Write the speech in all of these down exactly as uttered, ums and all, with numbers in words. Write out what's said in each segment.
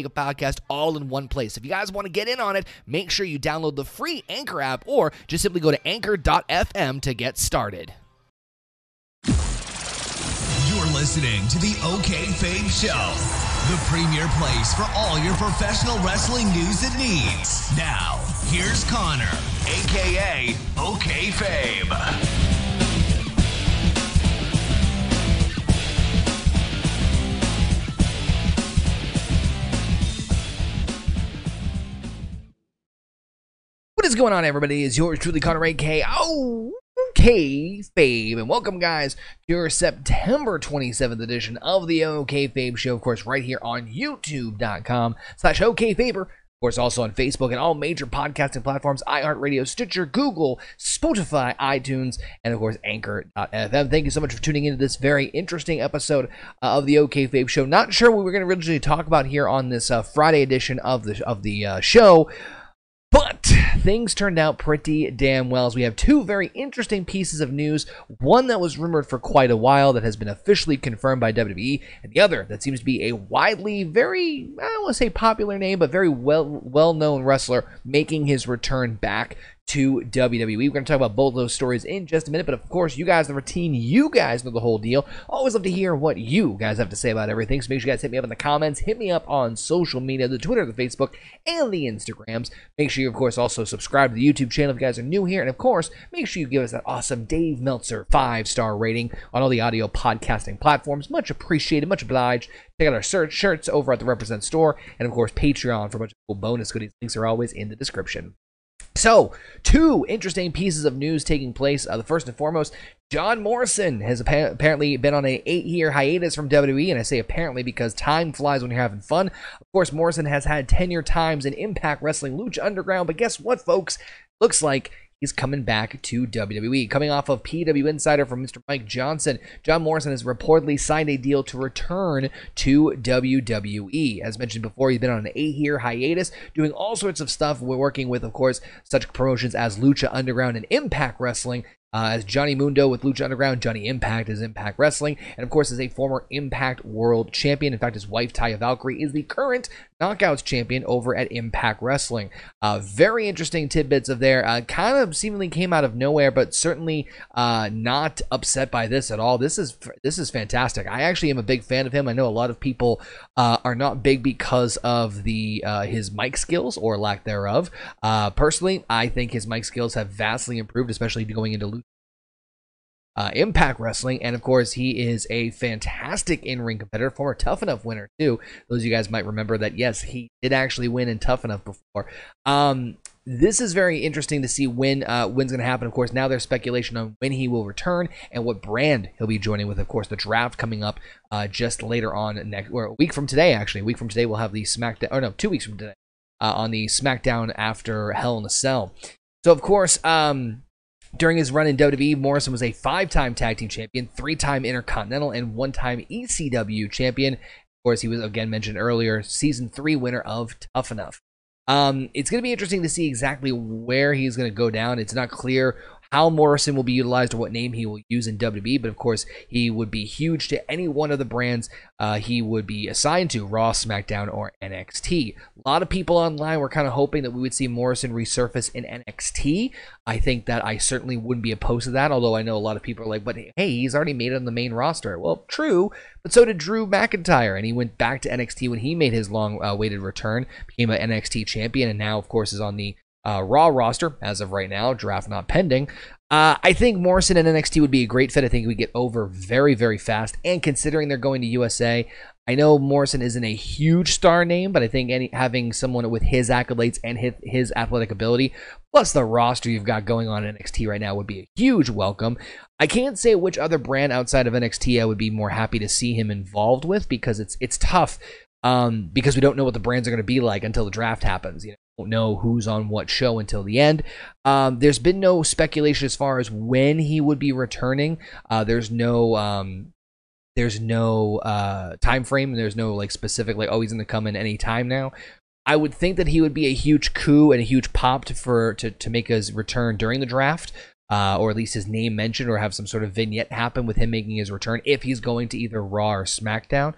a podcast all in one place. If you guys want to get in on it, make sure you download the free Anchor app or just simply go to anchor dot f m to get started. You're listening to the OKayFabe Show, the premier place for all your professional wrestling news and needs. Now, here's Connor, a k a. OKayFabe. What is going on, everybody? It's yours truly, Connor, a k a. OKayFabe, and welcome, guys, to your September twenty-seventh edition of the OKayFabe Show, of course, right here on YouTube dot com slash OKayFaber, of course, also on Facebook and all major podcasting platforms, iHeartRadio, Stitcher, Google, Spotify, iTunes, and, of course, Anchor dot f m. Thank you so much for tuning into this very interesting episode of the OKayFabe Show. Not sure what we're going to originally talk about here on this uh, Friday edition of the, of the uh, show, but things turned out pretty damn well, as we have two very interesting pieces of news, one that was rumored for quite a while that has been officially confirmed by W W E, and the other that seems to be a widely, very, I don't want to say popular name, but very well, well-known wrestler making his return back to W W E. We're going to talk about both those stories in just a minute, but of course, you guys, the routine, you guys know the whole deal. Always love to hear what you guys have to say about everything, so make sure you guys hit me up in the comments, hit me up on social media, the Twitter, the Facebook, and the Instagrams. Make sure you, of course, also subscribe to the YouTube channel if you guys are new here, and of course, make sure you give us that awesome Dave Meltzer five-star rating on all the audio podcasting platforms. Much appreciated, much obliged. Check out our search shirts over at the Represent Store, and of course, Patreon for a bunch of cool bonus goodies. Links are always in the description. So, two interesting pieces of news taking place. Uh, the first and foremost, John Morrison has appa- apparently been on an eight-year hiatus from W W E, and I say apparently because time flies when you're having fun. Of course, Morrison has had tenure times in Impact Wrestling, Lucha Underground, but guess what, folks? Looks like he's coming back to W W E. Coming off of P W Insider from Mister Mike Johnson, John Morrison has reportedly signed a deal to return to W W E. As mentioned before, he's been on an eight-year hiatus, doing all sorts of stuff. We're working with, of course, such promotions as Lucha Underground and Impact Wrestling, Uh, as Johnny Mundo with Lucha Underground, Johnny Impact is Impact Wrestling, and of course is a former Impact World Champion. In fact, his wife, Taya Valkyrie, is the current Knockouts Champion over at Impact Wrestling. Uh, very interesting tidbits of there. Uh, kind of seemingly came out of nowhere, but certainly uh, not upset by this at all. This is this is fantastic. I actually am a big fan of him. I know a lot of people uh, are not big because of the uh, his mic skills or lack thereof. Uh, personally, I think his mic skills have vastly improved, especially going into Uh, Impact Wrestling, and of course he is a fantastic in-ring competitor, former Tough Enough winner too. Those of you guys might remember that, yes, he did actually win in Tough Enough before. Um, this is very interesting to see when uh, when's going to happen. Of course, now there's speculation on when he will return and what brand he'll be joining with. Of course, the draft coming up uh, just later on next, or a week from today actually. A week from today we'll have the SmackDown, or no, two weeks from today uh, on the SmackDown after Hell in a Cell. So of course, um, during his run in W W E, Morrison was a five-time Tag Team Champion, three-time Intercontinental, and one-time E C W Champion. Of course, he was, again, mentioned earlier, Season three winner of Tough Enough. Um, it's going to be interesting to see exactly where he's going to go down. It's not clear how Morrison will be utilized or what name he will use in W W E, but of course, he would be huge to any one of the brands uh, he would be assigned to, Raw, SmackDown, or N X T. A lot of people online were kind of hoping that we would see Morrison resurface in N X T. I think that I certainly wouldn't be opposed to that, although I know a lot of people are like, but hey, he's already made it on the main roster. Well, true, but so did Drew McIntyre, and he went back to N X T when he made his long-awaited return, became an N X T champion, and now, of course, is on the Uh, Raw roster as of right now, draft not pending. Uh, I think Morrison and N X T would be a great fit. I think we get over very, very fast. And considering they're going to U S A, I know Morrison isn't a huge star name, but I think any having someone with his accolades and his, his athletic ability, plus the roster you've got going on in N X T right now, would be a huge welcome. I can't say which other brand outside of N X T I would be more happy to see him involved with, because it's it's tough. um, because we don't know what the brands are going to be like until the draft happens. You know, we don't know who's on what show until the end. Um, there's been no speculation as far as when he would be returning. Uh, there's no... Um, There's no uh, time frame. There's no like specific like, oh, he's going to come in any time now. I would think that he would be a huge coup and a huge pop to, for to, to make his return during the draft, uh, or at least his name mentioned, or have some sort of vignette happen with him making his return if he's going to either Raw or SmackDown.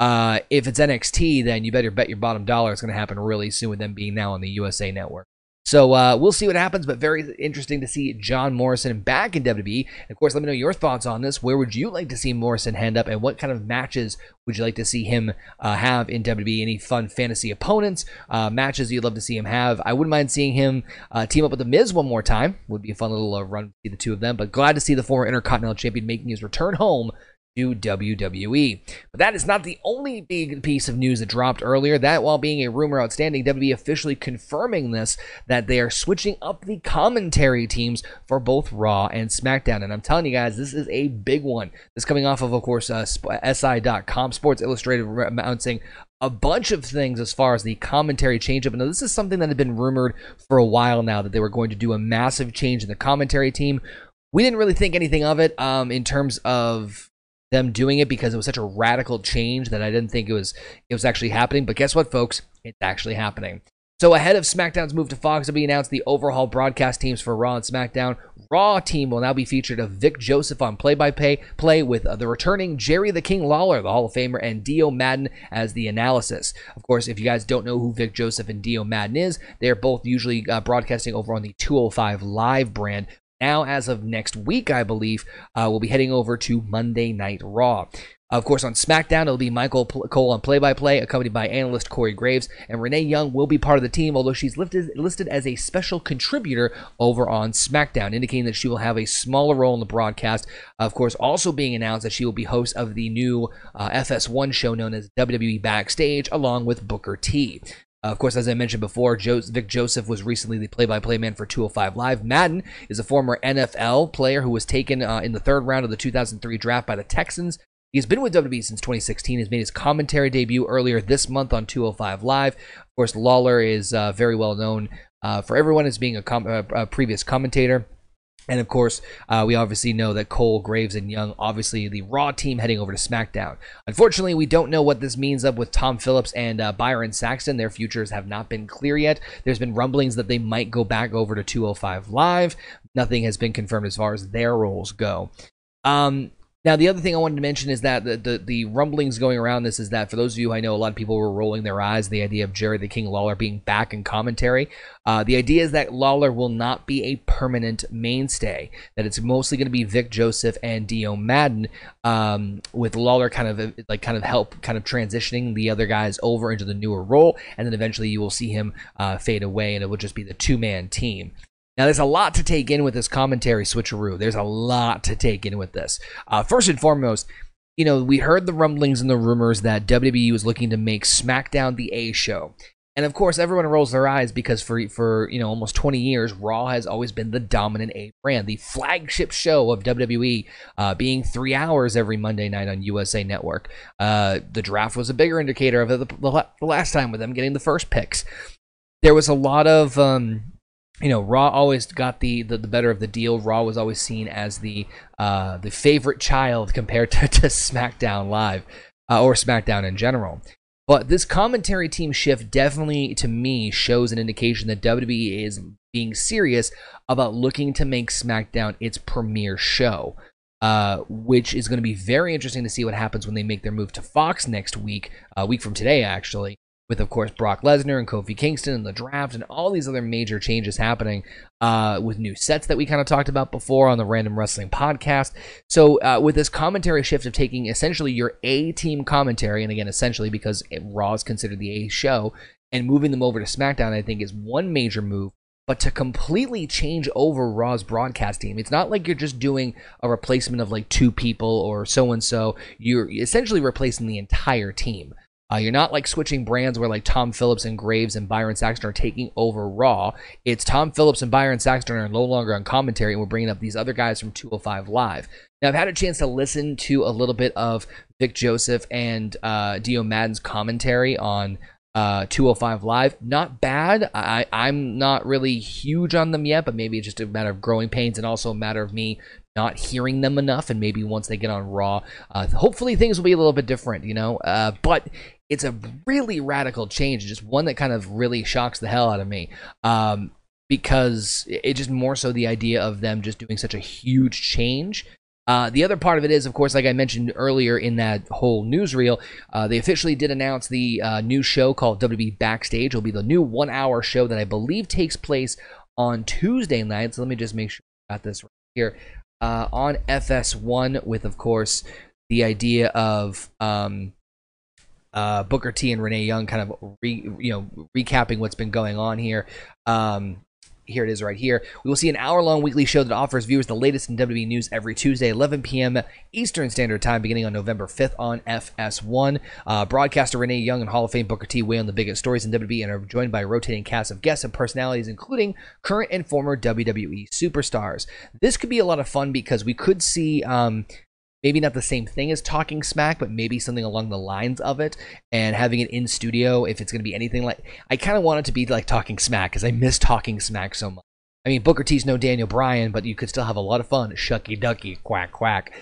Uh, if it's N X T, then you better bet your bottom dollar it's going to happen really soon with them being now on the U S A Network. So uh, we'll see what happens, but very interesting to see John Morrison back in W W E. Of course, let me know your thoughts on this. Where would you like to see Morrison end up, and what kind of matches would you like to see him uh, have in W W E? Any fun fantasy opponents, uh, matches you'd love to see him have? I wouldn't mind seeing him uh, team up with The Miz one more time. Would be a fun little uh, run to see the two of them, but glad to see the former Intercontinental Champion making his return home to W W E. But that is not the only big piece of news that dropped earlier. That, while being a rumor outstanding, W W E officially confirming this, that they are switching up the commentary teams for both Raw and SmackDown. And I'm telling you guys, this is a big one. This coming off of, of course, uh, S I dot com, Sports Illustrated, announcing a bunch of things as far as the commentary changeup. And this is something that had been rumored for a while now, that they were going to do a massive change in the commentary team. We didn't really think anything of it um, in terms of them doing it, because it was such a radical change that I didn't think it was it was actually happening. But guess what, folks? It's actually happening. So ahead of SmackDown's move to Fox, W W E announced the overhaul broadcast teams for Raw and SmackDown. Raw team will now be featured of Vic Joseph on play-by-play play with uh, the returning Jerry the King Lawler, the Hall of Famer, and Dio Maddin as the analysis. Of course, if you guys don't know who Vic Joseph and Dio Maddin is, they're both usually uh, broadcasting over on the two oh five Live brand. Now, as of next week, I believe, uh, we'll be heading over to Monday Night Raw. Of course, on SmackDown, it'll be Michael Cole on play-by-play, accompanied by analyst Corey Graves, and Renee Young will be part of the team, although she's listed, listed as a special contributor over on SmackDown, indicating that she will have a smaller role in the broadcast. Of course, also being announced that she will be host of the new uh, F S one show known as W W E Backstage, along with Booker T. Of course, as I mentioned before, Vic Joseph was recently the play-by-play man for two oh five Live. Madden is a former N F L player who was taken uh, in the third round of the two thousand three draft by the Texans. He's been with W W E since twenty sixteen. He's made his commentary debut earlier this month on two oh five Live. Of course, Lawler is uh, very well known uh, for everyone as being a, com- a previous commentator. And, of course, uh, we obviously know that Cole, Graves, and Young, obviously the Raw team heading over to SmackDown. Unfortunately, we don't know what this means up with Tom Phillips and uh, Byron Saxton. Their futures have not been clear yet. There's been rumblings that they might go back over to two oh five Live. Nothing has been confirmed as far as their roles go. Um... Now, the other thing I wanted to mention is that the, the the rumblings going around this is that, for those of you, I know a lot of people were rolling their eyes, the idea of Jerry the King Lawler being back in commentary. Uh, the idea is that Lawler will not be a permanent mainstay, that it's mostly going to be Vic Joseph and Dio Maddin, um, with Lawler kind of like kind of help kind of transitioning the other guys over into the newer role, and then eventually you will see him uh, fade away, and it will just be the two-man team. Now, there's a lot to take in with this commentary switcheroo. There's a lot to take in with this. Uh, first and foremost, you know, we heard the rumblings and the rumors that W W E was looking to make SmackDown the A show. And, of course, everyone rolls their eyes because for, for you know, almost twenty years, Raw has always been the dominant A brand, the flagship show of W W E, uh, being three hours every Monday night on U S A Network. Uh, the draft was a bigger indicator of the, the, the last time with them getting the first picks. There was a lot of... Um, You know, Raw always got the, the, the better of the deal. Raw was always seen as the uh, the favorite child compared to, to SmackDown Live uh, or SmackDown in general. But this commentary team shift definitely, to me, shows an indication that W W E is being serious about looking to make SmackDown its premier show, uh, which is going to be very interesting to see what happens when they make their move to Fox next week, a week from today, actually. With, of course, Brock Lesnar and Kofi Kingston and the draft and all these other major changes happening uh, with new sets that we kind of talked about before on the Random Wrestling Podcast. So uh, with this commentary shift of taking essentially your A-team commentary, and again, essentially because it, Raw is considered the A show, and moving them over to SmackDown, I think, is one major move. But to completely change over Raw's broadcast team, it's not like you're just doing a replacement of like two people or so-and-so. You're essentially replacing the entire team. Uh, you're not like switching brands where like Tom Phillips and Graves and Byron Saxton are taking over Raw. It's Tom Phillips and Byron Saxton are no longer on commentary, and we're bringing up these other guys from two oh five Live. Now, I've had a chance to listen to a little bit of Vic Joseph and uh, Dio Maddin's commentary on uh, two oh five Live. Not bad. I, I'm not really huge on them yet, but maybe it's just a matter of growing pains and also a matter of me not hearing them enough, and maybe once they get on Raw, uh, hopefully things will be a little bit different, you know? Uh, but it's a really radical change, just one that kind of really shocks the hell out of me, um, because it's just more so the idea of them just doing such a huge change. Uh, the other part of it is, of course, like I mentioned earlier in that whole newsreel, uh, they officially did announce the uh, new show called W W E Backstage. It'll be the new one-hour show that I believe takes place on Tuesday night. So let me just make sure I got this right here. Uh, on F S one with, of course, the idea of um, uh, Booker T and Renee Young kind of re, you know recapping what's been going on here. Um, here it is right here. We will see an hour-long weekly show that offers viewers the latest in W W E news every Tuesday, eleven p.m. Eastern Standard Time, beginning on November fifth on F S one. Uh, broadcaster Renee Young and Hall of Fame Booker T weigh on the biggest stories in W W E and are joined by a rotating cast of guests and personalities, including current and former W W E superstars. This could be a lot of fun because we could see um, maybe not the same thing as Talking Smack, but maybe something along the lines of it, and having it in studio, if it's going to be anything like... I kind of want it to be like Talking Smack, because I miss Talking Smack so much. I mean, Booker T's no Daniel Bryan, but you could still have a lot of fun. Shucky ducky, quack quack.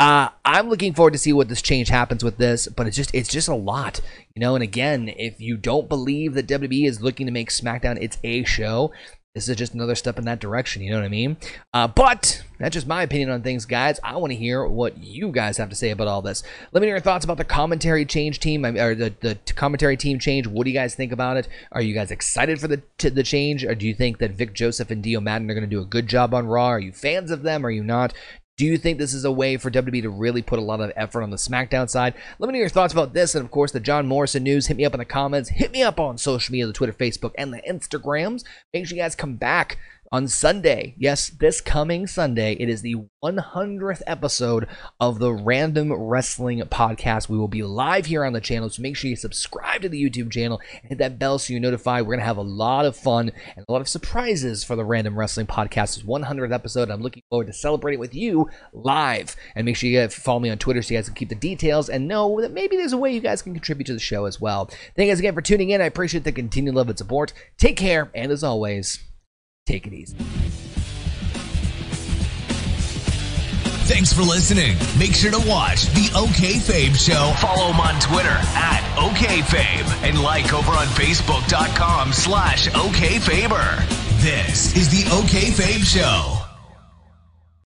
Uh, I'm looking forward to see what this change happens with this, but it's just it's just a lot, you know? And again, if you don't believe that W W E is looking to make SmackDown its A show, this is just another step in that direction, you know what I mean? Uh, but that's just my opinion on things, guys. I want to hear what you guys have to say about all this. Let me know your thoughts about the commentary change team, or the, the commentary team change. What do you guys think about it? Are you guys excited for the to the change, or do you think that Vic Joseph and Dio Maddin are going to do a good job on Raw? Are you fans of them? Are you not? Do you think this is a way for W W E to really put a lot of effort on the SmackDown side? Let me know your thoughts about this and, of course, the John Morrison news. Hit me up in the comments. Hit me up on social media, the Twitter, Facebook, and the Instagrams. Make sure you guys come back on Sunday. Yes, this coming Sunday, it is the one hundredth episode of the Random Wrestling Podcast. We will be live here on the channel, so make sure you subscribe to the YouTube channel and hit that bell so you're notified. We're going to have a lot of fun and a lot of surprises for the Random Wrestling Podcast's one hundredth episode. I'm looking forward to celebrating with you live. And make sure you guys follow me on Twitter so you guys can keep the details and know that maybe there's a way you guys can contribute to the show as well. Thank you guys again for tuning in. I appreciate the continued love and support. Take care, and as always, take it easy. Thanks for listening. Make sure to watch the OKayFabe Show. Follow him on Twitter at OKayFabe and like over on Facebook dot com slash OKayFaber. This is the OKayFabe Show.